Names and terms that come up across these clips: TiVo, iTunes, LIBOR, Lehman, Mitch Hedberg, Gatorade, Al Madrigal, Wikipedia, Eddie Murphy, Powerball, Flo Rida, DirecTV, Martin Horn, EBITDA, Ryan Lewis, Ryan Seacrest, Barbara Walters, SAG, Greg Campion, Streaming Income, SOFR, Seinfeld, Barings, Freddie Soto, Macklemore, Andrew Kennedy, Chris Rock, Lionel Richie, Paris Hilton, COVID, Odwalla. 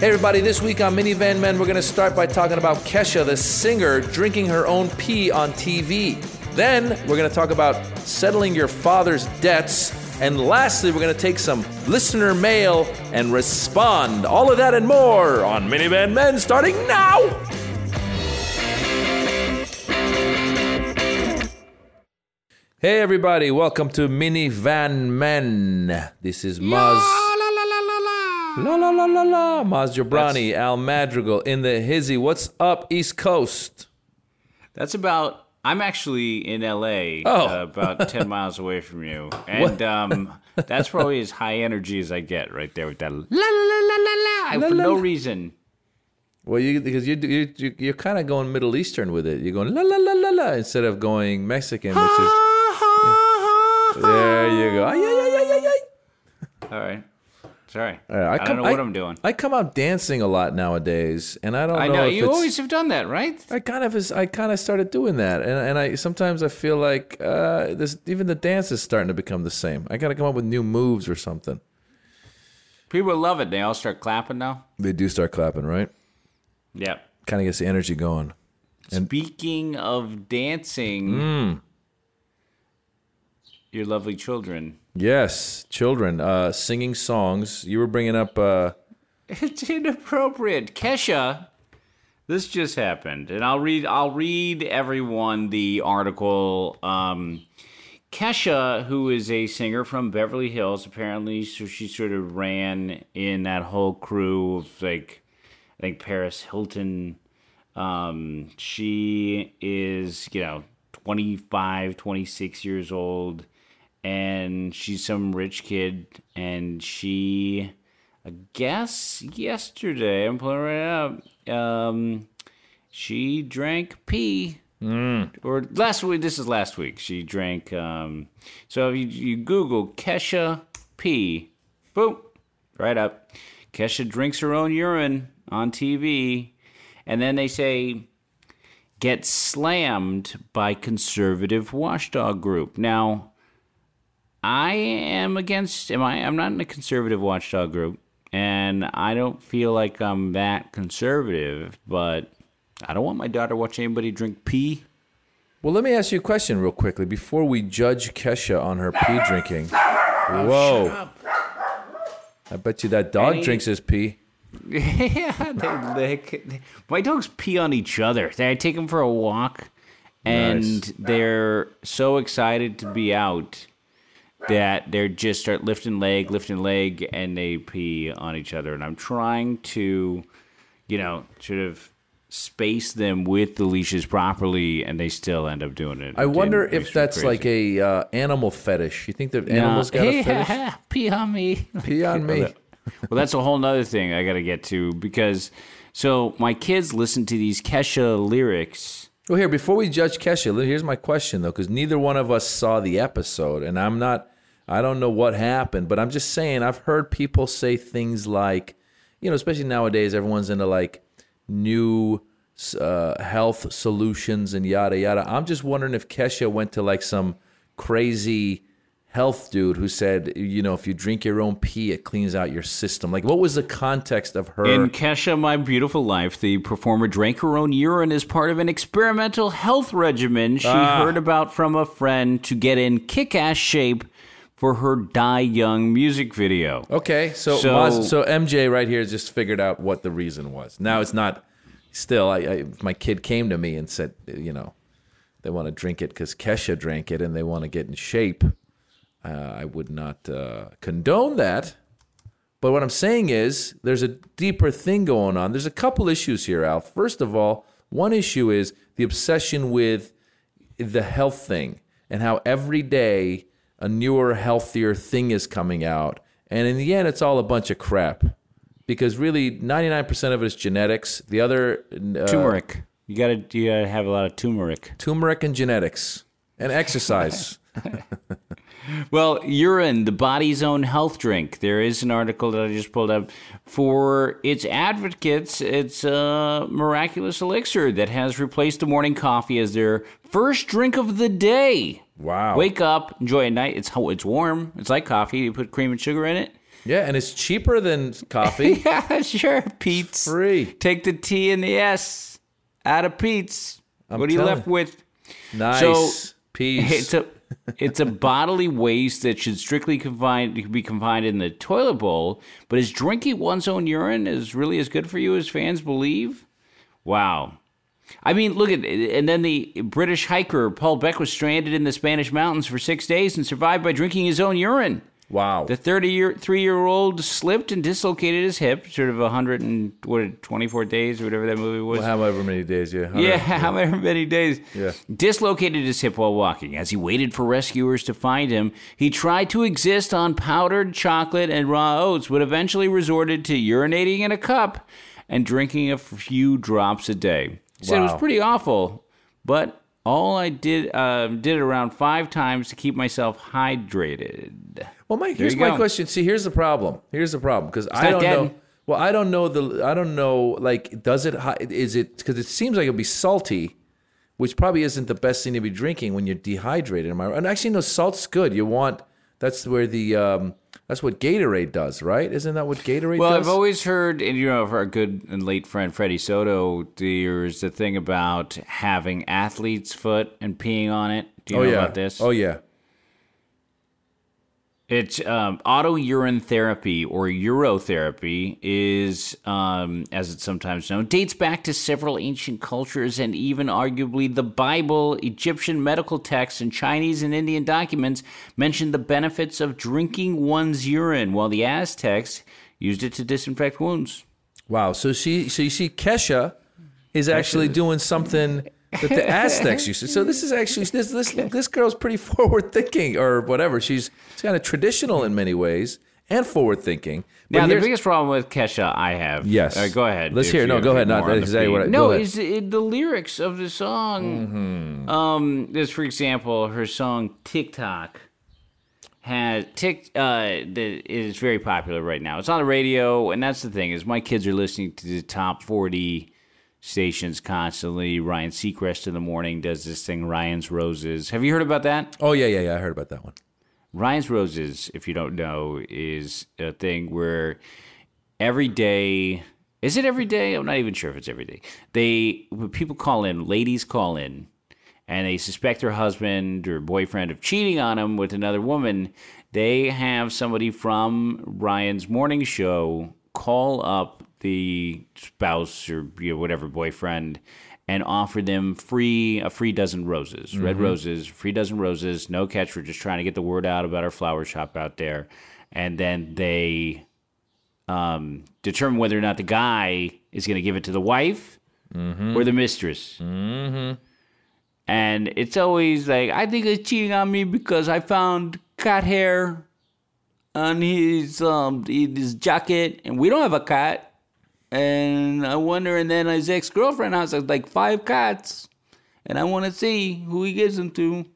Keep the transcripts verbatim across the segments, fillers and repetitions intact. Hey everybody, this week on Minivan Men, we're going to start by talking about Kesha, the singer, drinking her own pee on T V. Then, we're going to talk about settling your father's debts. And lastly, we're going to take some listener mail and respond. All of that and more on Minivan Men starting now! Hey everybody, welcome to Minivan Men. This is Maz... La la la la la, Maz Jobrani, Al Madrigal, in the hizzy. What's up, East Coast? That's about. I'm actually in L A, oh. uh, about ten miles away from you, and um, that's probably as high energy as I get right there with that. La la la la la, la for la, no la. reason. Well, you because you you, you you're kind of going Middle Eastern with it. You're going la la la la la instead of going Mexican, which is yeah. There you go. Ay, ay, ay, ay, ay. All right. Sorry, right, I, I come, don't know what I, I'm doing. I come out dancing a lot nowadays, and I don't know. I know, know if you it's, always have done that, right? I kind of, I kind of started doing that, and and I sometimes I feel like uh, this, even the dance is starting to become the same. I got to come up with new moves or something. People love it. They all start clapping now. They do start clapping, right? Yeah, kind of gets the energy going. And speaking of dancing, mm. your lovely children. Yes, children uh, singing songs. You were bringing up... Uh... It's inappropriate. Kesha, this just happened. And I'll read I'll read everyone the article. Um, Kesha, who is a singer from Beverly Hills, apparently, so she sort of ran in that whole crew of, like, I think Paris Hilton. Um, she is, you know, twenty-five, twenty-six years old. And she's some rich kid, and she, I guess yesterday, I'm pulling right up, um, she drank pee. Mm. Or last week, this is last week, she drank, um, so if you, you Google Kesha pee, boom, right up. Kesha drinks her own urine on T V, and then they say, get slammed by conservative watchdog group. Now... I am against, am I, I'm not in a conservative watchdog group, and I don't feel like I'm that conservative, but I don't want my daughter to watch anybody drink pee. Well, let me ask you a question real quickly before we judge Kesha on her pee drinking. Whoa. Shut up. I bet you that dog Any... drinks his pee. Yeah, they lick. My dogs pee on each other. I take them for a walk, and nice. They're so excited to be out. That they're just start lifting leg, lifting leg, and they pee on each other. And I'm trying to, you know, sort of space them with the leashes properly, and they still end up doing it. I wonder it if that's crazy. Like a uh, animal fetish. You think that no. animals got yeah, a fetish? Pee on me. Pee on me. Well, that's a whole other thing I got to get to because, so my kids listen to these Kesha lyrics. Well, here, before we judge Kesha, here's my question, though, because neither one of us saw the episode, and I'm not, I don't know what happened, but I'm just saying, I've heard people say things like, you know, especially nowadays, everyone's into, like, new uh, health solutions and yada, yada. I'm just wondering if Kesha went to, like, some crazy health dude who said, you know, if you drink your own pee, it cleans out your system. Like, what was the context of her? In Kesha, My Beautiful Life, the performer drank her own urine as part of an experimental health regimen she ah. heard about from a friend to get in kick-ass shape for her Die Young music video. Okay, so so, Maz, so M J right here just figured out what the reason was. Now it's not, still, I, I my kid came to me and said, you know, they want to drink it because Kesha drank it and they want to get in shape. Uh, I would not uh, condone that. But what I'm saying is there's a deeper thing going on. There's a couple issues here, Al. First of all, one issue is the obsession with the health thing and how every day a newer, healthier thing is coming out. And in the end, it's all a bunch of crap because really ninety-nine percent of it is genetics. The other... Uh, turmeric. You gotta, you gotta have a lot of turmeric. Turmeric and genetics and exercise. Well, urine, the body's own health drink. There is an article that I just pulled up. For its advocates, it's a miraculous elixir that has replaced the morning coffee as their first drink of the day. Wow. Wake up, enjoy a night. It's it's warm. It's like coffee. You put cream and sugar in it. Yeah, and it's cheaper than coffee. Yeah, sure, Pete's. Free. Take the T and the S out of Pete's. I'm what are you left you. with? Nice. So, Pete's. It's a, it's a bodily waste that should strictly confined, be confined in the toilet bowl, but is drinking one's own urine is really as good for you as fans believe? Wow. I mean, look at it. And then the British hiker Paul Beck was stranded in the Spanish mountains for six days and survived by drinking his own urine. Wow. The thirty-three-year-old slipped and dislocated his hip, sort of one hundred twenty-four days or whatever that movie was. Well, however many days, yeah. Yeah, yeah, however many days. Yeah. Dislocated his hip while walking. As he waited for rescuers to find him, he tried to exist on powdered chocolate and raw oats, but eventually resorted to urinating in a cup and drinking a few drops a day. So wow. It was pretty awful, but all I did uh, did it around five times to keep myself hydrated. Well, Mike, there here's my go. question. See, here's the problem. Here's the problem because I don't dead. know. Well, I don't know the. I don't know. Like, does it? Is it? Because it seems like it'll be salty, which probably isn't the best thing to be drinking when you're dehydrated. Am I right? And actually, no, salt's good. You want that's where the. Um, That's what Gatorade does, right? Isn't that what Gatorade well, does? Well, I've always heard, and you know, our good and late friend Freddie Soto, there's the thing about having athlete's foot and peeing on it. Do you oh, know yeah. about this? Oh, yeah. It's um, auto-urine therapy, or urotherapy, is, um, as it's sometimes known, dates back to several ancient cultures and even arguably the Bible, Egyptian medical texts, and Chinese and Indian documents mention the benefits of drinking one's urine, while the Aztecs used it to disinfect wounds. Wow. So, she, so you see, Kesha is actually doing something that the Aztecs used to. So this is actually this this this girl's pretty forward thinking or whatever. She's it's kind of traditional in many ways and forward thinking. Now the biggest problem with Kesha I have. Yes, uh, go ahead. Let's hear. No, go ahead. Not exactly what I. No, is it, the lyrics of the song. Mm-hmm. Um, this, for example, her song "TikTok" has tick. Uh, that is very popular right now. It's on the radio, and that's the thing is my kids are listening to the top forty. Stations constantly. Ryan Seacrest in the morning does this thing, Ryan's Roses. Have you heard about that? Oh, yeah, yeah, yeah. I heard about that one. Ryan's Roses, if you don't know, is a thing where every day... Is it every day? I'm not even sure if it's every day. They People call in, ladies call in, and they suspect their husband or boyfriend of cheating on them with another woman. They have somebody from Ryan's morning show call up the spouse or you know, whatever boyfriend and offer them free a free dozen roses, mm-hmm. red roses, free dozen roses, no catch. We're just trying to get the word out about our flower shop out there. And then they um, determine whether or not the guy is going to give it to the wife mm-hmm. or the mistress. Mm-hmm. And it's always like, I think it's cheating on me because I found cat hair on his, um, his jacket and we don't have a cat. And I wonder, and then his ex-girlfriend has like five cats, and I want to see who he gives them to.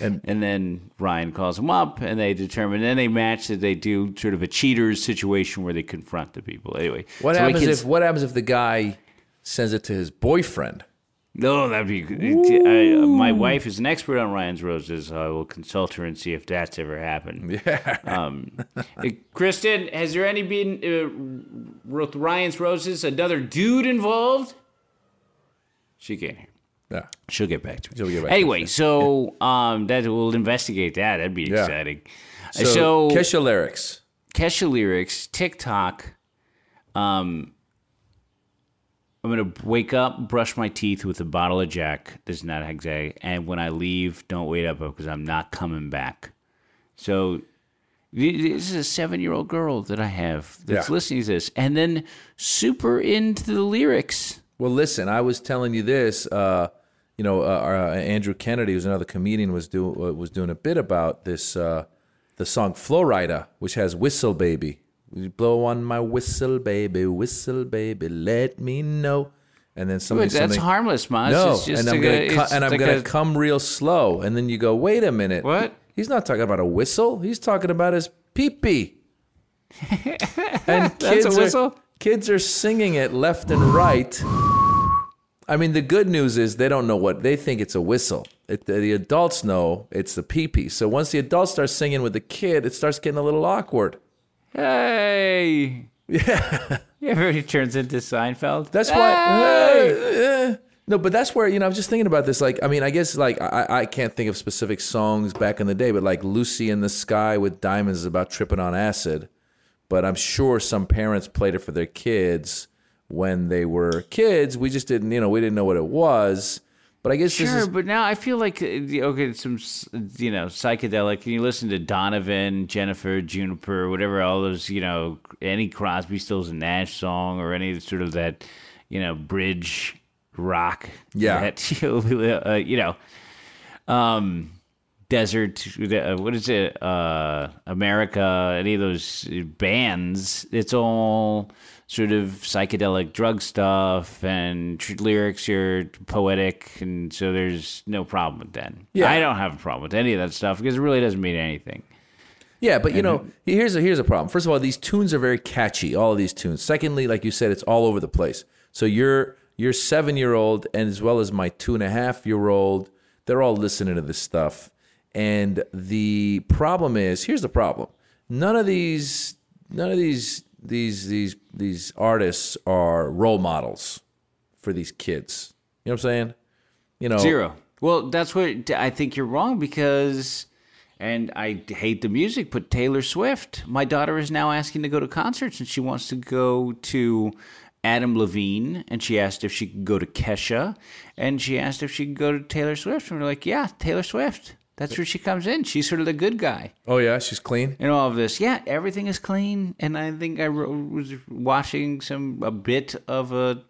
And, and then Ryan calls him up, and they determine, and they match that they do sort of a cheater's situation where they confront the people. Anyway, what so happens if what happens if the guy sends it to his boyfriend? No, that'd be I, uh, my wife is an expert on Ryan's Roses. So I will consult her and see if that's ever happened. Yeah. Um, Kristen, has there any been uh, with Ryan's Roses another dude involved? She can't hear. Yeah. She'll get back to me. She'll get back anyway, to me. so um, that we'll investigate that. That'd be yeah. exciting. So, so Kesha lyrics, Kesha lyrics, TikTok. Um. I'm going to wake up, brush my teeth with a bottle of Jack. This is not exactly. And when I leave, don't wait up because I'm not coming back. So this is a seven-year-old girl that I have that's yeah. listening to this. And then super into the lyrics. Well, listen, I was telling you this. Uh, you know, uh, our, uh, Andrew Kennedy, who's another comedian, was, do, uh, was doing a bit about this, uh, the song Flo Rida, which has Whistle Baby. Blow on my whistle, baby, whistle, baby, let me know. And then something Wait, that's something, harmless, Maz. No, it's just and I'm going co- to like a... come real slow. And then you go, wait a minute. What? He's not talking about a whistle. He's talking about his pee-pee. And kids, that's a whistle? Are, kids are singing it left and right. I mean, the good news is they don't know what, they think it's a whistle. It, the adults know it's the pee-pee. So once the adults start singing with the kid, it starts getting a little awkward. hey. Yeah. Yeah, everybody turns into Seinfeld. That's hey. why. Hey. No, but that's where, you know, I was just thinking about this. Like, I mean, I guess, like, I, I can't think of specific songs back in the day, but like Lucy in the Sky with Diamonds is about tripping on acid. But I'm sure some parents played it for their kids when they were kids. We just didn't, you know, we didn't know what it was. But I guess sure, this is... but now I feel like, okay, some, you know, psychedelic, and you listen to Donovan, Jennifer, Juniper, whatever, all those, you know, any Crosby, Stills, and Nash song, or any sort of that, you know, bridge rock. Yeah. That, uh, you know, um, Desert, uh, what is it, uh, America, any of those bands, it's all... sort of psychedelic drug stuff and tr- lyrics are poetic, and so there's no problem with that. Yeah. I don't have a problem with any of that stuff because it really doesn't mean anything. Yeah, but, and you know, it, here's a, here's a problem. First of all, these tunes are very catchy, all of these tunes. Secondly, like you said, it's all over the place. So your your seven-year-old and as well as my two-and-a-half-year-old, they're all listening to this stuff. And the problem is, here's the problem. None of these, none of these... These these these artists are role models for these kids. You know what I'm saying? You know, zero. Well, that's where I think you're wrong because, and I hate the music, but Taylor Swift. My daughter is now asking to go to concerts, and she wants to go to Adam Levine, and she asked if she could go to Kesha, and she asked if she could go to Taylor Swift, and we're like, yeah, Taylor Swift. That's where she comes in. She's sort of the good guy. Oh, yeah? She's clean? And all of this. Yeah, everything is clean. And I think I was watching some a bit of a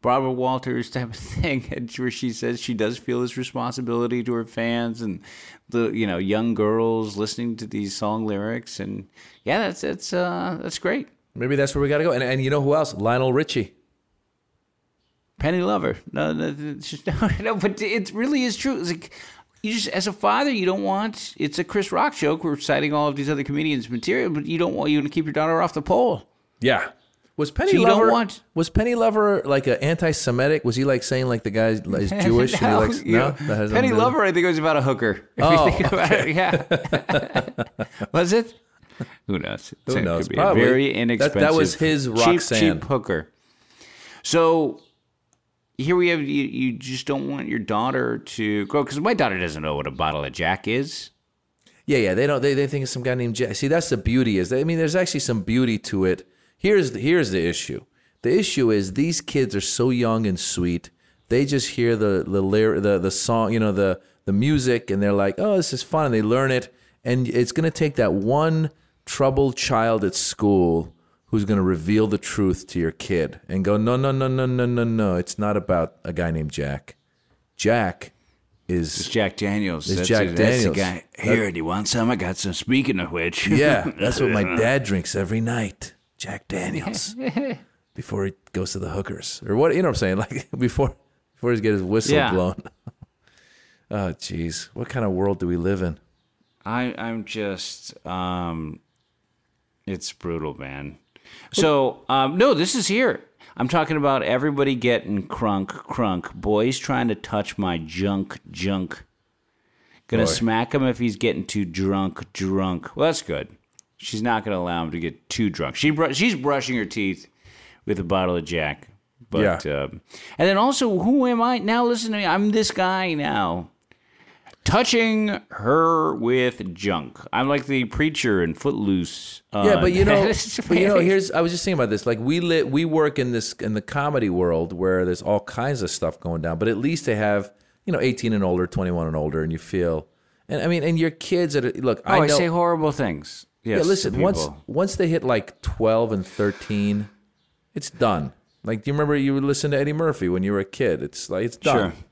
Barbara Walters type of thing where she says she does feel this responsibility to her fans and the, you know, young girls listening to these song lyrics. And, yeah, that's that's uh, that's great. Maybe that's where we got to go. And, and you know who else? Lionel Richie. Penny Lover. No, no, no, no, but it really is true. It's like... You just, as a father, you don't want, it's a Chris Rock joke. We're citing all of these other comedians' material, but you don't want, you want to keep your daughter off the pole. Yeah. Was Penny so Lover, want, was Penny Lover like an anti-Semitic? Was he like saying like the guy is Jewish? no, and he likes, no? That Penny Lover, I think it was about a hooker. If oh, you think about okay. it, yeah. Was it? Who knows? Who so knows? It could be probably. A very inexpensive. That, that was his Roxanne. Cheap, cheap hooker. So... Here we have, you, you just don't want your daughter to grow, because my daughter doesn't know what a bottle of Jack is. Yeah, yeah, they don't, they, they think it's some guy named Jack. See, that's the beauty is, they, I mean, there's actually some beauty to it. Here's the, here's the issue. The issue is these kids are so young and sweet, they just hear the the, the, the song, you know, the, the music, and they're like, oh, this is fun, and they learn it, and it's going to take that one troubled child at school who's going to reveal the truth to your kid and go, no, no, no, no, no, no, no. It's not about a guy named Jack. Jack is... It's Jack Daniels. It's that's Jack it, Daniels. That's the guy. Here, do you want some? I got some. Speaking of which... Yeah, that's what my dad drinks every night. Jack Daniels. Before he goes to the hookers. Or what, you know what I'm saying? Like, before before he gets his whistle yeah. blown. Oh, jeez. What kind of world do we live in? I, I'm just... Um, it's brutal, man. So, um, no, this is here. I'm talking about everybody getting crunk, crunk. Boy's trying to touch my junk, junk. Gonna Boy. smack him if he's getting too drunk, drunk. Well, that's good. She's not gonna allow him to get too drunk. She br- She's brushing her teeth with a bottle of Jack. But, yeah. uh, and then also, who am I? Now listen to me. I'm this guy now. Touching her with junk. I'm like the preacher in Footloose. Uh, yeah, but you know, but you know, here's I was just thinking about this. Like we lit, we work in this in the comedy world where there's all kinds of stuff going down. But at least they have, you know, eighteen and older, twenty-one and older, and you feel. And I mean, and your kids are look. Oh, I, know, I say horrible things. Yes, yeah, listen. Once once they hit like twelve and thirteen, it's done. Like, do you remember you would listen to Eddie Murphy when you were a kid? It's like it's done. Sure.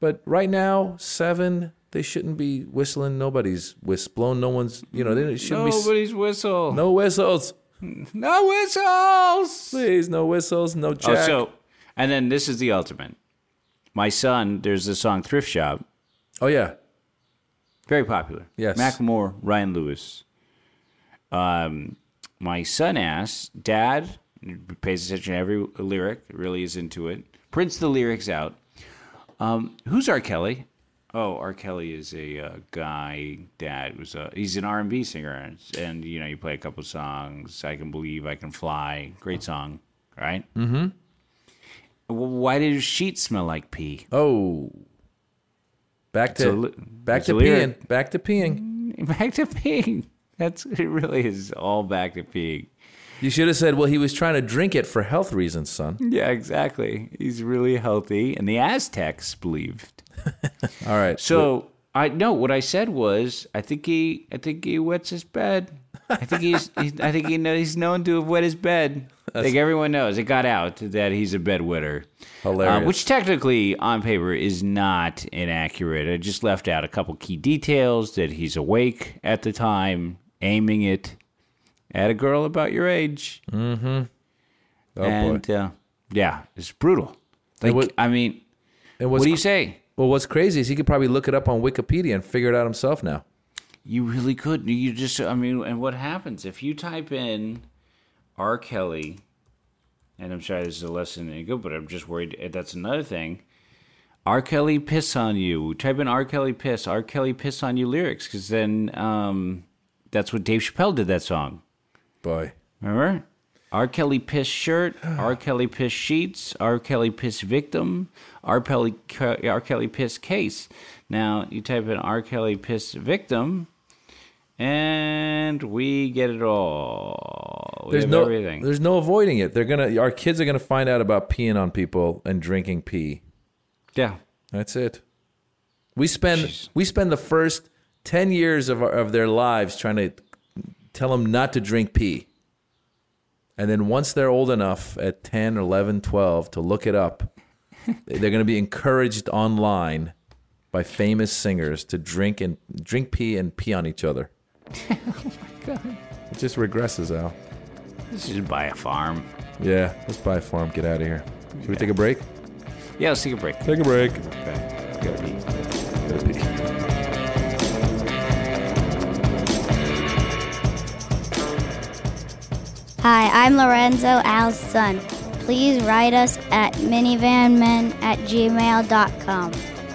But right now, seven. They shouldn't be whistling. Nobody's whistle. Blown. No one's, you know, they shouldn't Nobody's be. Nobody's whistle. No whistles. No whistles. Please, no whistles. No Jack. Oh, so, and then this is the ultimate. My son, there's the song Thrift Shop. Oh, yeah. Very popular. Yes. Macklemore, Ryan Lewis. Um, my son asks, Dad, pays attention to every lyric, really is into it, prints the lyrics out. Um, who's R. Kelly? oh, R. Kelly is a uh, guy that was a, he's an R and B singer, and, and you know, you play a couple songs, I Can Believe, I Can Fly, great song, right? Mm-hmm. Well, why did his sheet smell like pee? Oh, back to li- back to peeing, back to peeing, back to peeing. That's it. Really is all back to peeing. You should have said, well, he was trying to drink it for health reasons, son. Yeah, exactly. He's really healthy, and the Aztecs believed. All right. So well, I no, what I said was, I think he, I think he wets his bed. I think he's, he, I think he know, he's known to have wet his bed. That's, like everyone knows, it got out that he's a bedwetter. Hilarious. Uh, which technically, on paper, is not inaccurate. I just left out a couple key details: that he's awake at the time, aiming it at a girl about your age. Mm-hmm. Oh, and, boy. Uh, yeah, it's brutal. Like, what, I mean, what do you say? Well, what's crazy is he could probably look it up on Wikipedia and figure it out himself now. You really could. You just, I mean, and what happens if you type in R. Kelly, and I'm sorry this is a lesson in good, but I'm just worried. That's another thing. R. Kelly piss on you. Type in R. Kelly piss, R. Kelly piss on you lyrics, because then um, that's what Dave Chappelle did that song. Boy. Remember? R. Kelly piss shirt, R. Kelly piss sheets, R. Kelly piss victim, R. Kelly, R. Kelly piss case. Now, you type in R. Kelly piss victim, and we get it all. We there's have no, everything. There's no avoiding it. They're gonna. Our kids are going to find out about peeing on people and drinking pee. Yeah. That's it. We spend Jeez. we spend the first ten years of our, of their lives trying to tell them not to drink pee. And then once they're old enough at ten, eleven, twelve to look it up, they're going to be encouraged online by famous singers to drink and drink pee and pee on each other. Oh, my God. It just regresses, Al. Let's just buy a farm. Yeah, let's buy a farm. Get out of here. Should yeah. we take a break? Yeah, let's take a break. Take a break. Okay. Gotta pee. Gotta pee. Hi, I'm Lorenzo, Al's son. Please write us at minivanmen at gmail dot com.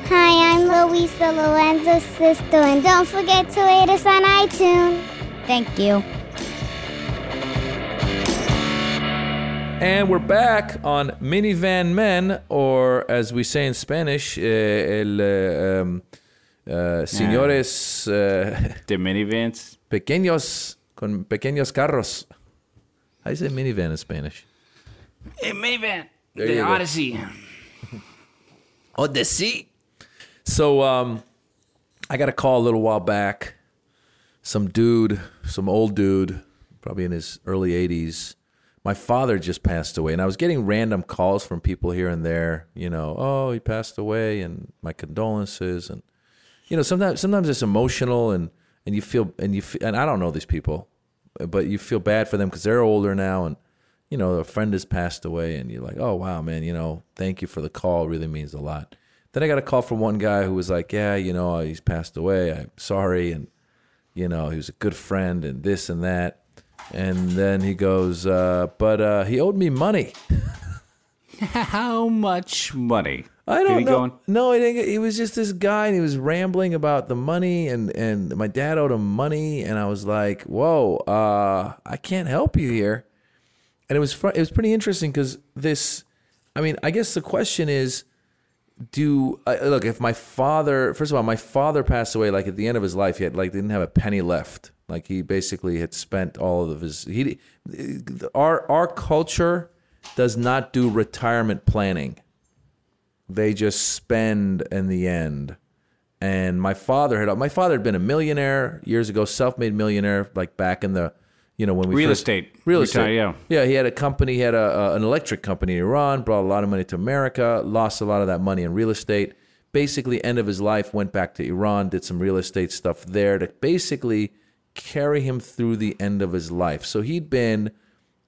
Hi, I'm Luisa, Lorenzo's sister, and don't forget to rate us on iTunes. Thank you. And we're back on Minivan Men, or as we say in Spanish, eh, el, eh, um, uh, señores... Uh, de minivans. Pequeños, con pequeños carros. How do you say minivan in Spanish? Hey, minivan. There the Odyssey. Odyssey. So um, I got a call a little while back. Some dude, some old dude, probably in his early eighties. My father just passed away, and I was getting random calls from people here and there. You know, oh, he passed away, and my condolences. And you know, sometimes sometimes it's emotional, and, and you feel and you feel, and I don't know these people. But you feel bad for them because they're older now, and you know a friend has passed away, and you're like, "Oh wow, man! You know, thank you for the call. It really means a lot." Then I got a call from one guy who was like, "Yeah, you know, he's passed away. I'm sorry, and you know, he was a good friend, and this and that." And then he goes, uh, "But uh, he owed me money." How much money? I don't know. Going? No, I think he was just this guy, and he was rambling about the money, and, and my dad owed him money, and I was like, "Whoa, uh, I can't help you here." And it was fr- it was pretty interesting because this, I mean, I guess the question is, do uh, look if my father? First of all, my father passed away like at the end of his life. He had like didn't have a penny left. Like he basically had spent all of his. He our our culture does not do retirement planning. They just spend in the end. And my father had my father had been a millionaire years ago, self-made millionaire, like back in the, you know, when we real first, estate, real Retire, estate, yeah, yeah. He had a company, he had a, a, an electric company in Iran, brought a lot of money to America, lost a lot of that money in real estate. Basically, end of his life, went back to Iran, did some real estate stuff there to basically carry him through the end of his life. So he'd been,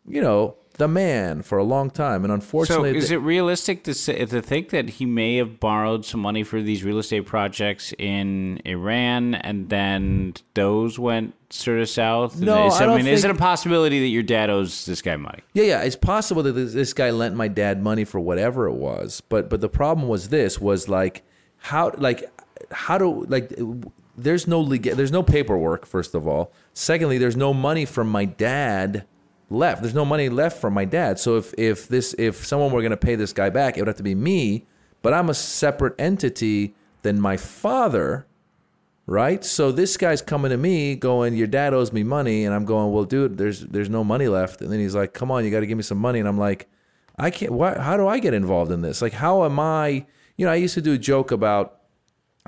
you know. The man for a long time, and unfortunately, so is it realistic to say, to think that he may have borrowed some money for these real estate projects in Iran, and then those went sort of south? No, is, I, I mean, think... is it a possibility that your dad owes this guy money? Yeah, yeah, it's possible that this guy lent my dad money for whatever it was, but but the problem was this was like how like how do, like, there's no legal, there's no paperwork, first of all. Secondly, there's no money from my dad left. There's no money left from my dad. So if, if this, if someone were going to pay this guy back, it would have to be me, but I'm a separate entity than my father, right? So this guy's coming to me going, your dad owes me money. And I'm going, well, dude, there's, there's no money left. And then he's like, come on, you got to give me some money. And I'm like, I can't, why, how do I get involved in this? Like, how am I, you know, I used to do a joke about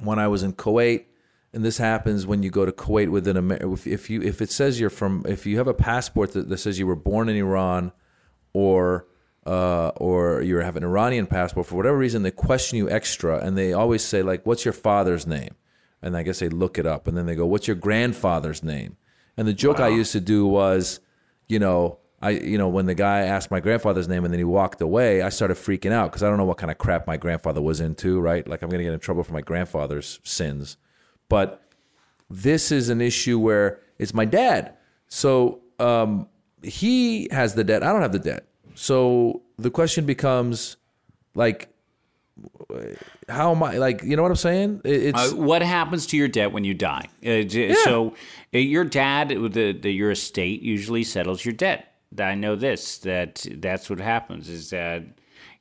when I was in Kuwait, and this happens when you go to Kuwait with an Amer- if, if you, if it says you're from, if you have a passport that, that says you were born in Iran, or, uh, or you have an Iranian passport, for whatever reason, they question you extra. And they always say, like, what's your father's name? And I guess they look it up. And then they go, what's your grandfather's name? And the joke wow. I used to do was, you know, I, you know, when the guy asked my grandfather's name and then he walked away, I started freaking out because I don't know what kind of crap my grandfather was into, right? Like, I'm going to get in trouble for my grandfather's sins. But this is an issue where it's my dad. So um, he has the debt. I don't have the debt. So the question becomes, like, how am I, like, you know what I'm saying? It's uh, what happens to your debt when you die? Uh, yeah. So your dad, the, the, your estate usually settles your debt. I know this, that that's what happens, is that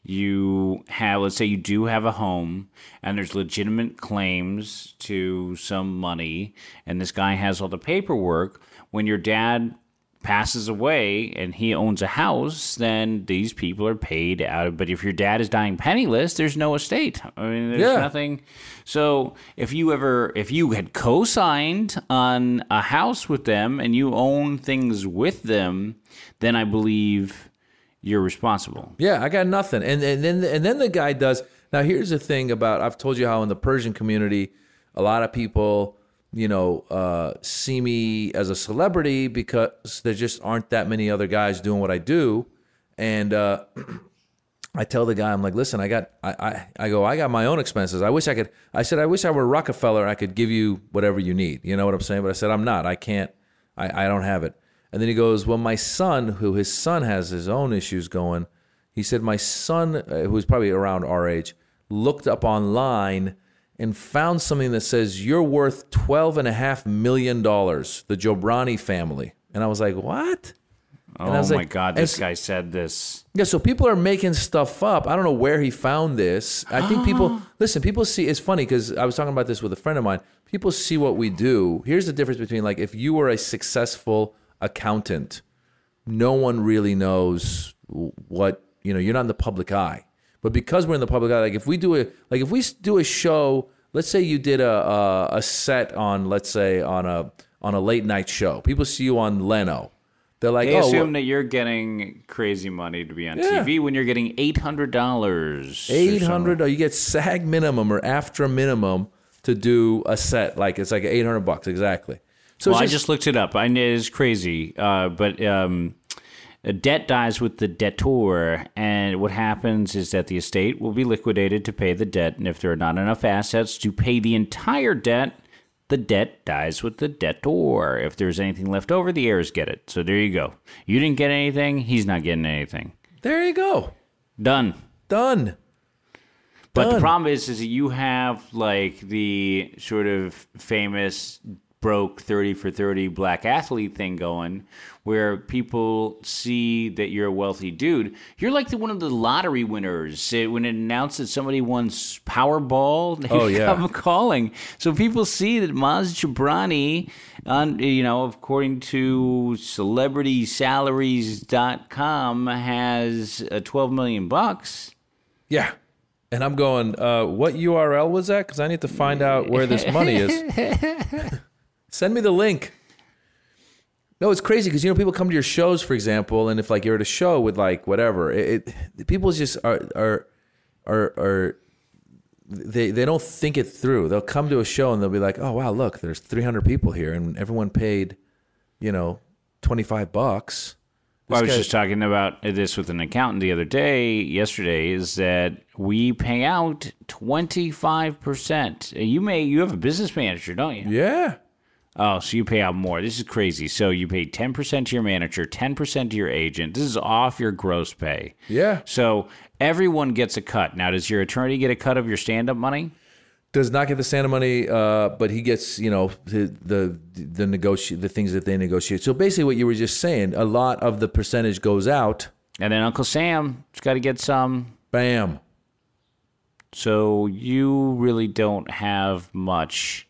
you have, let's say you do have a home and there's legitimate claims to some money and this guy has all the paperwork. When your dad passes away and he owns a house, then these people are paid out. But if your dad is dying penniless, there's no estate. I mean, there's yeah. nothing. So if you ever, if you had co-signed on a house with them and you own things with them, then I believe you're responsible. Yeah, I got nothing. And, and then and then the guy does. Now, here's the thing about, I've told you how in the Persian community, a lot of people, you know, uh, see me as a celebrity because there just aren't that many other guys doing what I do. And uh, I tell the guy, I'm like, listen, I got, I, I, I go, I got my own expenses. I wish I could, I said, I wish I were Rockefeller. I could give you whatever you need. You know what I'm saying? But I said, I'm not, I can't, I, I don't have it. And then he goes, well, my son, who his son has his own issues going. He said, my son, uh, who's probably around our age, looked up online and found something that says you're worth twelve and a half million dollars, the Jobrani family. And I was like, what? And oh I was my like, God, this guy said this. Yeah, so people are making stuff up. I don't know where he found this. I think people, listen, people see, it's funny because I was talking about this with a friend of mine. People see what we do. Here's the difference between, like, if you were a successful accountant, no one really knows what, you know, you're not in the public eye. But because we're in the public eye, like if we do a like if we do a show, let's say you did a, a a set on, let's say on a on a late night show, people see you on Leno, they're like, they oh, assume well, that you're getting crazy money to be on yeah. T V when you're getting eight hundred dollars, eight hundred, or you get SAG minimum or AFTRA minimum to do a set, like it's like eight hundred bucks exactly. So well, just, I just looked it up. I know it's crazy, uh, but. Um, Debt dies with the debtor, and what happens is that the estate will be liquidated to pay the debt, and if there are not enough assets to pay the entire debt, the debt dies with the debtor. If there's anything left over, the heirs get it. So there you go. You didn't get anything. He's not getting anything. There you go. Done. Done. But Done. The problem is, is that you have like the sort of famous broke thirty for thirty black athlete thing going where people see that you're a wealthy dude. You're like the, one of the lottery winners. It, when it announced that somebody won Powerball, they oh, yeah. come calling. So people see that Maz Jobrani, on, you know, according to celebrity salaries dot com, has uh, twelve million bucks. Yeah. And I'm going, uh, what U R L was that? Because I need to find out where this money is. Send me the link. No, it's crazy because, you know, people come to your shows, for example, and if, like, you're at a show with, like, whatever, it, it people just are, are, are, are they, they don't think it through. They'll come to a show and they'll be like, oh, wow, look, there's three hundred people here and everyone paid, you know, twenty-five bucks. Well, I was just talking about this with an accountant the other day, yesterday, is that we pay out twenty-five percent. You may, you have a business manager, don't you? Yeah. Oh, so you pay out more. This is crazy. So you pay ten percent to your manager, ten percent to your agent. This is off your gross pay. Yeah. So everyone gets a cut. Now, does your attorney get a cut of your stand-up money? does not get the Santa money, uh, but he gets, you know, the the the, negoti- the things that they negotiate. So basically what you were just saying, a lot of the percentage goes out. And then Uncle Sam's got to get some. Bam. So you really don't have much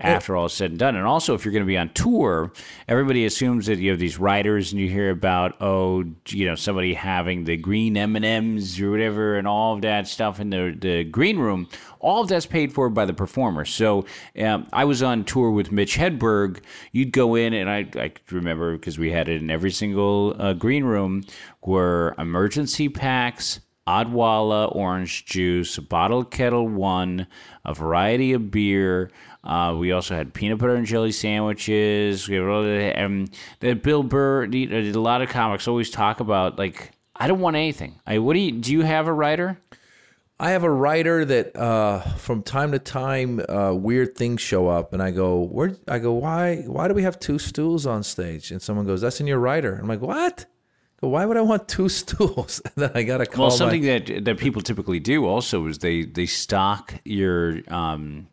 after all is said and done. And also, if you're going to be on tour, everybody assumes that you have these writers and you hear about, oh, you know, somebody having the green M and M's or whatever and all of that stuff in the, the green room. All of that's paid for by the performer. So um, I was on tour with Mitch Hedberg. You'd go in, and I, I remember because we had it in every single uh, green room, were emergency packs, Odwalla orange juice, a bottle of Kettle One, a variety of beer. Uh, we also had peanut butter and jelly sandwiches. We had all that, and that Bill Burr, a lot of comics always talk about, like, I don't want anything. I what do you do? You have a writer? I have a writer that uh, from time to time uh, weird things show up, and I go, where? I go, why? Why do we have two stools on stage? And someone goes, that's in your writer. I'm like, what? Why would I want two stools? Then I gotta call. Well, something my... that that people typically do also is they they stock your um,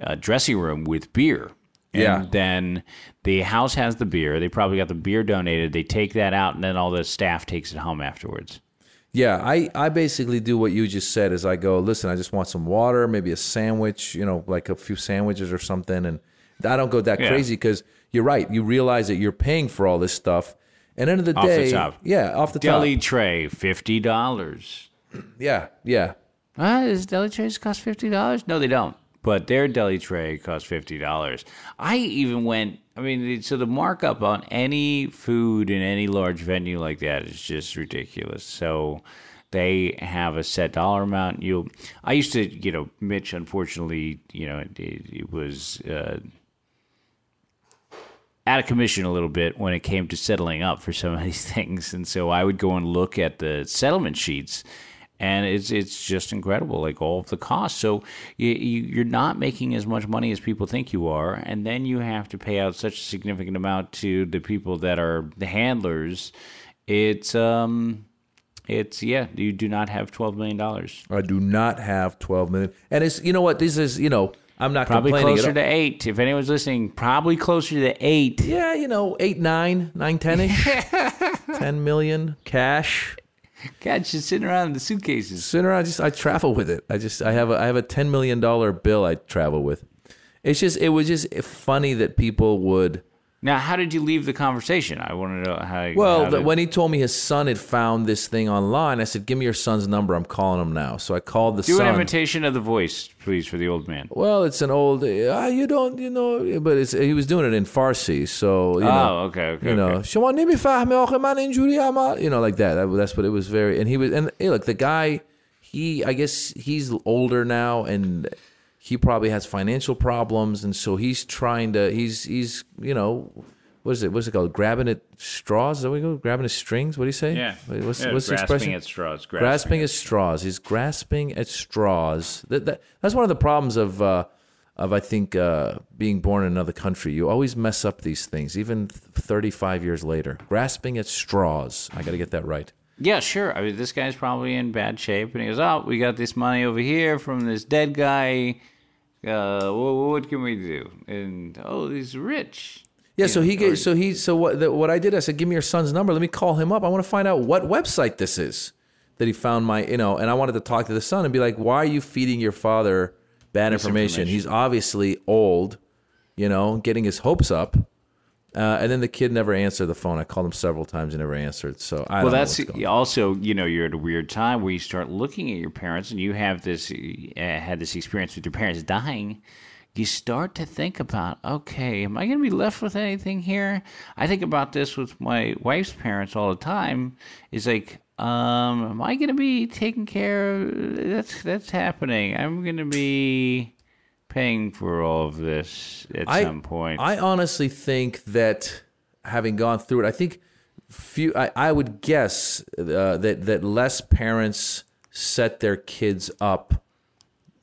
uh, dressing room with beer. And yeah. Then the house has the beer. They probably got the beer donated. They take that out, and then all the staff takes it home afterwards. Yeah, I, I basically do what you just said. Is I go, listen, I just want some water, maybe a sandwich, you know, like a few sandwiches or something, and I don't go that yeah. crazy because you're right. You realize that you're paying for all this stuff. And end of the off day, the top. yeah, off the deli top. Deli tray, fifty dollars. Yeah, yeah. Ah, does deli trays cost fifty dollars? No, they don't. But their deli tray costs fifty dollars. I even went. I mean, so the markup on any food in any large venue like that is just ridiculous. So they have a set dollar amount. You, I used to, you know, Mitch. Unfortunately, you know, it, it was. Uh, out of commission a little bit when it came to settling up for some of these things. And so I would go and look at the settlement sheets, and it's it's just incredible, like all of the costs. So you, you're not making as much money as people think you are, and then you have to pay out such a significant amount to the people that are the handlers. It's, um, it's yeah, you do not have twelve million dollars. I do not have twelve million dollars. And it's, you know what, this is, you know, I'm not probably complaining. Probably closer to eight. If anyone's listening, probably closer to eight. Yeah, you know, eight, nine, nine, ten-ish. Ten million cash. Cash just sitting around in the suitcases. Sitting around, just I travel with it. I just I have a I have a ten million dollar bill I travel with. It's just it was just funny that people would. Now, how did you leave the conversation? I want to know how. Well, how the, did... when he told me his son had found this thing online, I said, "Give me your son's number. I'm calling him now." So I called the Do son. Do an imitation of the voice, please, for the old man. Well, it's an old. Ah, you don't, you know, but it's, he was doing it in Farsi, so you oh, know. Oh, okay, okay. You know, okay. You know, like that. That's what it was. Very, and he was, and hey, look, the guy, he, I guess he's older now, and. He probably has financial problems, and so he's trying to. He's he's you know, what is it? What's it called? Grabbing at straws? Is that what we go? Grabbing at strings? What do you say? Yeah. What's, yeah, what's the expression? Grasping at straws. Grasping, grasping at straws. straws. He's grasping at straws. That, that that's one of the problems of uh, of I think uh, being born in another country. You always mess up these things, even thirty-five years later. Grasping at straws. I got to get that right. Yeah, sure. I mean, this guy's probably in bad shape, and he goes, "Oh, we got this money over here from this dead guy. Uh, well, what can we do?" And oh, he's rich. Yeah. You so know, he gave. So he. So what? The, what I did, I said, "Give me your son's number. Let me call him up. I want to find out what website this is that he found my. You know." And I wanted to talk to the son and be like, "Why are you feeding your father bad information? information? He's obviously old. You know, getting his hopes up." Uh, and then the kid never answered the phone. I called him several times and never answered. So I well, don't that's know what's going on. Also, you know, you're at a weird time where you start looking at your parents, and you have this uh, had this experience with your parents dying. You start to think about, okay, am I going to be left with anything here? I think about this with my wife's parents all the time. It's like, um, am I going to be taken care of? That's that's happening. I'm going to be. Paying for all of this at I, some point. I honestly think that having gone through it, I think few. I, I would guess uh, that that less parents set their kids up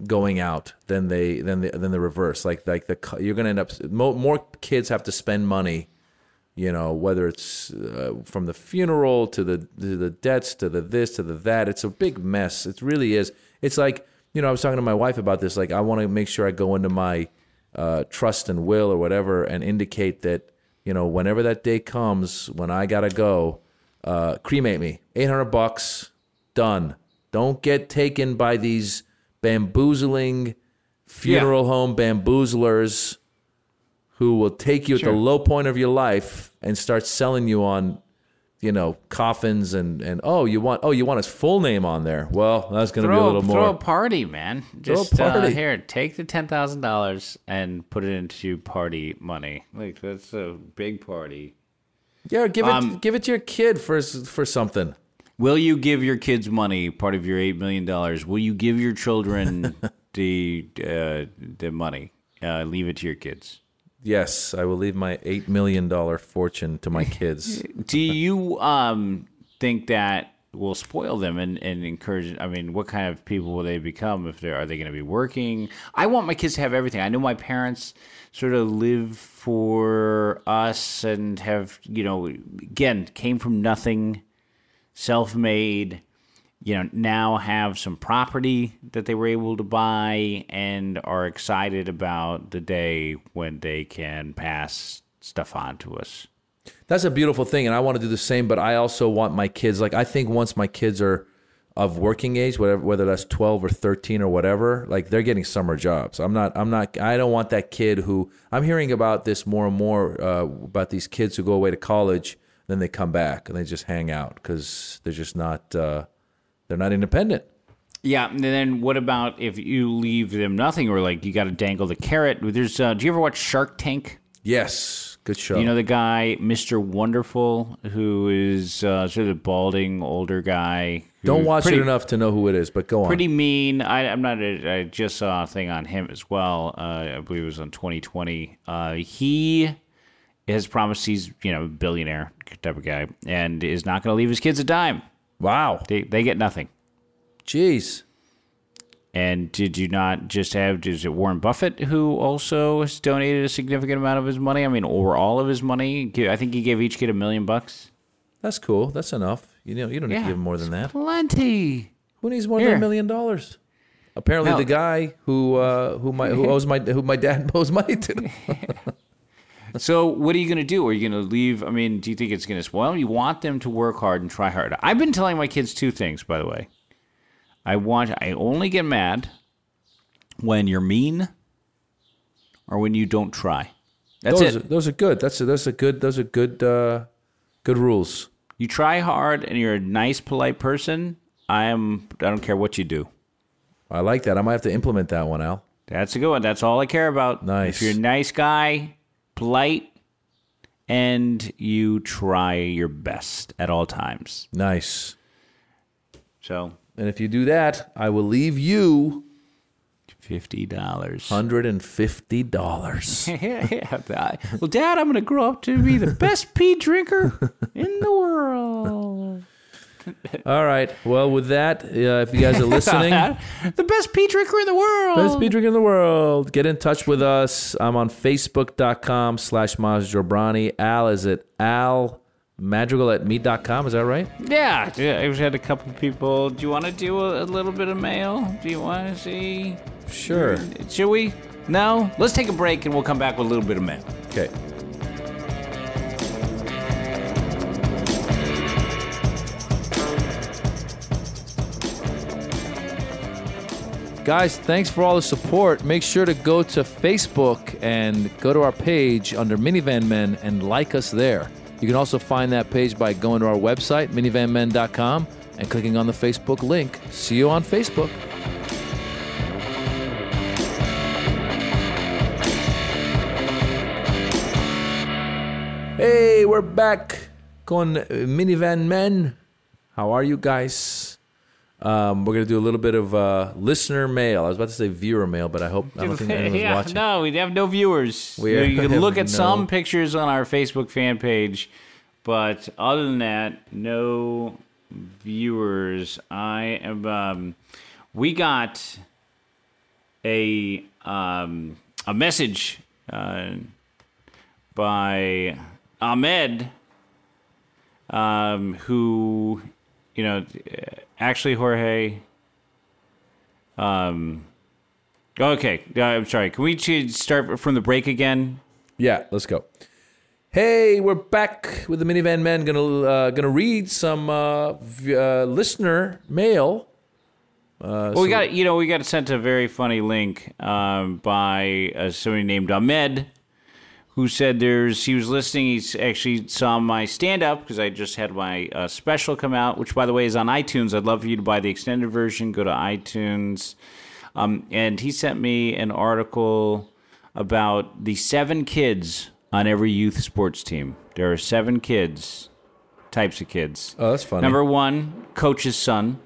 going out than they than the than the reverse. Like like the you're going to end up more, more kids have to spend money. You know, whether it's uh, from the funeral to the to the debts to the this to the that. It's a big mess. It really is. It's like. you know, I was talking to my wife about this. Like, I want to make sure I go into my uh, trust and will or whatever and indicate that, you know, whenever that day comes when I gotta go, uh, cremate me. eight hundred bucks, done. Don't get taken by these bamboozling funeral yeah. home bamboozlers who will take you sure. at the low point of your life and start selling you on, you know, coffins and, and oh, you want oh you want his full name on there. Well, that's going to be a little more. Throw a party, man. Just throw a party. Uh, here, take the ten thousand dollars and put it into party money. Like, that's a big party. Yeah, give um, it give it to your kid for for something. Will you give your kids money, part of your eight million dollars? Will you give your children the uh, the money? Uh, leave it to your kids. Yes, I will leave my eight million dollars fortune to my kids. Do you um, think that will spoil them and, and encourage? I mean, what kind of people will they become? If they're, are they going to be working? I want my kids to have everything. I know my parents sort of live for us and have, you know, again, came from nothing, self-made, you know, now have some property that they were able to buy and are excited about the day when they can pass stuff on to us. That's a beautiful thing, and I want to do the same, but I also want my kids, like, I think once my kids are of working age, whatever, whether that's twelve or thirteen or whatever, like, they're getting summer jobs. I'm not, I'm not, I don't want that kid who, I'm hearing about this more and more, uh, about these kids who go away to college, then they come back and they just hang out because they're just not, uh, they're not independent. Yeah, and then what about if you leave them nothing, or like you got to dangle the carrot? There's, uh, do you ever watch Shark Tank? Yes, good show. You know the guy, Mister Wonderful, who is uh, sort of a balding older guy. Don't watch pretty, it enough to know who it is, but go on. Pretty mean. I, I'm not. A, I just saw a thing on him as well. Uh, I believe it was on twenty twenty. Uh, he has promised he's, you know, a billionaire type of guy and is not going to leave his kids a dime. Wow. They they get nothing. Jeez. And did you not just have, is it Warren Buffett who also has donated a significant amount of his money? I mean, or all of his money? I think he gave each kid a million bucks. That's cool. That's enough. You know, you don't yeah, need to give more than that. Plenty. Who needs more Here. than a million dollars? Apparently, no. the guy who uh, who my who owes my who my dad owes money to. So what are you going to do? Are you going to leave? I mean, do you think it's going to spoil them? You want them to work hard and try hard. I've been telling my kids two things, by the way. I want. I only get mad when you're mean or when you don't try. That's those, it. Those are good. That's a, those are good. Those are good. Uh, good rules. You try hard and you're a nice, polite person. I am. I don't care what you do. I like that. I might have to implement that one, Al. That's a good one. That's all I care about. Nice. If you're a nice guy, polite, and you try your best at all times. Nice. So, and if you do that, I will leave you fifty dollars. one hundred fifty dollars. yeah, yeah. Well, Dad, I'm going to grow up to be the best pee drinker in the world. All right. Well, with that, uh, if you guys are listening, the best pee drinker in the world. Best pee drinker in the world. Get in touch with us. I'm on Facebook.com slash Maz Jobrani. Al is at Al Madrigal at me dot com, is that right? Yeah, yeah, we've had a couple people. Do you want to do a, a little bit of mail? Do you want to see? Sure. Should we? No? Let's take a break and we'll come back with a little bit of mail. Okay. Guys, thanks for all the support. Make sure to go to Facebook and go to our page under Minivan Men and like us there. You can also find that page by going to our website, minivan men dot com, and clicking on the Facebook link. See you on Facebook. Hey, we're back con Minivan Men. How are you guys? Um, we're going to do a little bit of uh, listener mail. I was about to say viewer mail, but I hope I don't think anyone's yeah, watching. No, we have no viewers. We are, you can look at no. some pictures on our Facebook fan page, but other than that, no viewers. I am. Um, we got a um, a message uh, by Ahmed, um, who, you know. Actually, Jorge, Um, okay, uh, I'm sorry. Can we start from the break again? Yeah, let's go. Hey, we're back with the Minivan Men. Gonna uh, gonna read some uh, v- uh, listener mail. Uh, well, so we got you know we got sent a very funny link um, by uh, somebody named Ahmed, who said there's he was listening. He actually saw my stand up because I just had my uh, special come out, which by the way is on iTunes. I'd love for you to buy the extended version. Go to iTunes, um, and he sent me an article about the seven kids on every youth sports team. There are seven kids, types of kids. Oh, that's funny. Number one, coach's son.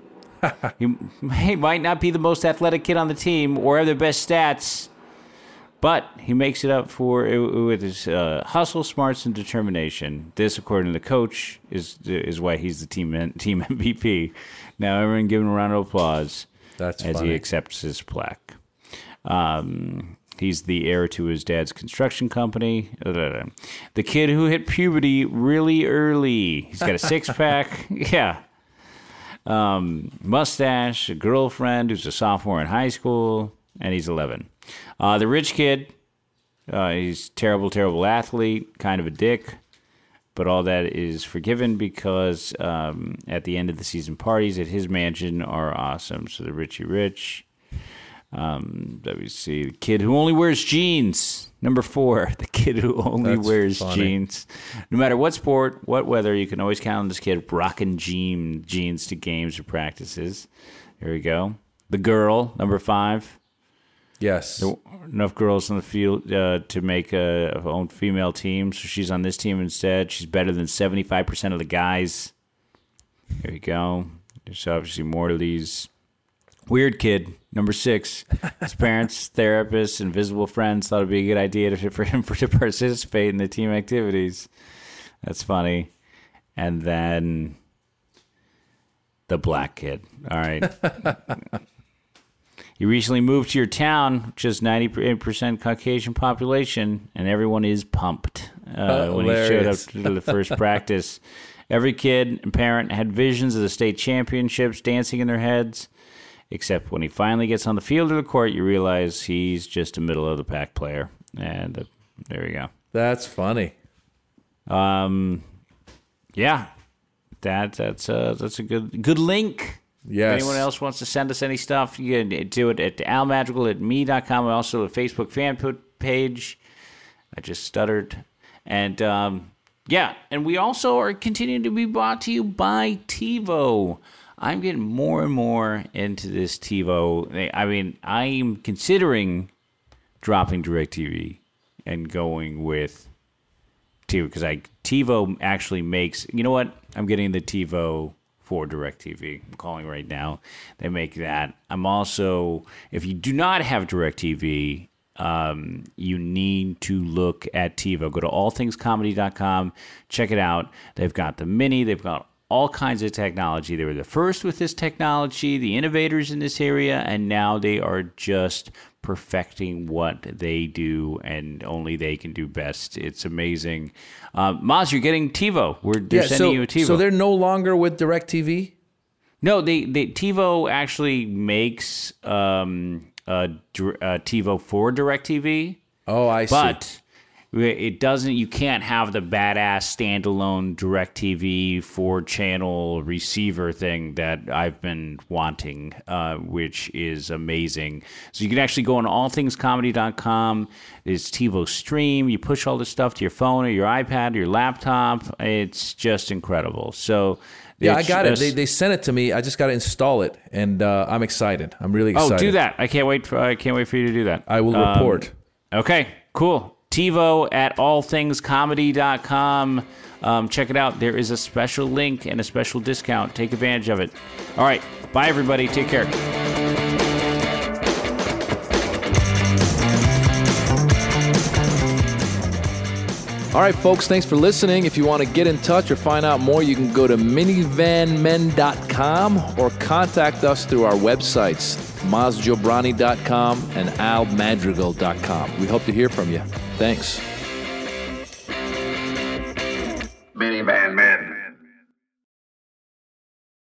He, he might not be the most athletic kid on the team or have the best stats, but he makes it up for it with his uh, hustle, smarts, and determination. This, according to the coach, is is why he's the team team M V P. Now everyone give him a round of applause That's as funny. He accepts his plaque. Um, he's the heir to his dad's construction company. The kid who hit puberty really early. He's got a six-pack. Yeah. Um, mustache, a girlfriend who's a sophomore in high school, and he's eleven. Uh, the rich kid, uh, he's terrible, terrible athlete, kind of a dick, but all that is forgiven because um, at the end of the season, parties at his mansion are awesome. So the richie rich. Um, let me see. The kid who only wears jeans. Number four, the kid who only That's wears funny. jeans. No matter what sport, what weather, you can always count on this kid rocking jean, jeans to games or practices. Here we go. The girl, number five. Yes. There weren't enough girls on the field uh, to make a, a own female team, so she's on this team instead. She's better than seventy-five percent of the guys. Here we go. There's obviously more of these. Weird kid, number six. His parents, therapists, and visible friends thought it would be a good idea to, for him for, to participate in the team activities. That's funny. And then the black kid. All right. You recently moved to your town, just ninety-eight percent Caucasian population, and everyone is pumped uh, when he showed up to the first practice. Every kid and parent had visions of the state championships dancing in their heads. Except when he finally gets on the field or the court, you realize he's just a middle-of-the-pack player. And uh, there we go. That's funny. Um, yeah, that that's a, that's a good good link. Yes. If anyone else wants to send us any stuff, you can do it at al madrigal at me dot com. I also have a Facebook fan page. I just stuttered. And, um, yeah, and we also are continuing to be brought to you by TiVo. I'm getting more and more into this TiVo. I mean, I'm considering dropping DirecTV and going with TiVo because I TiVo actually makes. You know what? I'm getting the TiVo for DirecTV. I'm calling right now. They make that. I'm also, if you do not have DirecTV, um, you need to look at TiVo. Go to all things comedy dot com. Check it out. They've got the mini. They've got all kinds of technology. They were the first with this technology, the innovators in this area, and now they are just perfecting what they do and only they can do best. It's amazing. Uh, Maz, you're getting TiVo. We're they're yeah, sending so, you a TiVo. So they're no longer with DirecTV? No, they, they TiVo actually makes um, a, a TiVo for DirecTV. Oh, I but see. But it doesn't, you can't have the badass standalone DirecTV four channel receiver thing that I've been wanting, uh, which is amazing. So you can actually go on all things comedy dot com. It's TiVo Stream. You push all this stuff to your phone or your iPad or your laptop. It's just incredible. So, yeah, I got it. They they sent it to me. I just got to install it, and uh, I'm excited. I'm really excited. Oh, do that. I can't wait for, I can't wait for you to do that. I will report. Um, okay, cool. TiVo at all things comedy dot com. Um, check it out. There is a special link and a special discount. Take advantage of it. All right. Bye, everybody. Take care. All right, folks. Thanks for listening. If you want to get in touch or find out more, you can go to minivan men dot com or contact us through our websites, maz jobrani dot com and al madrigal dot com. We hope to hear from you. Thanks.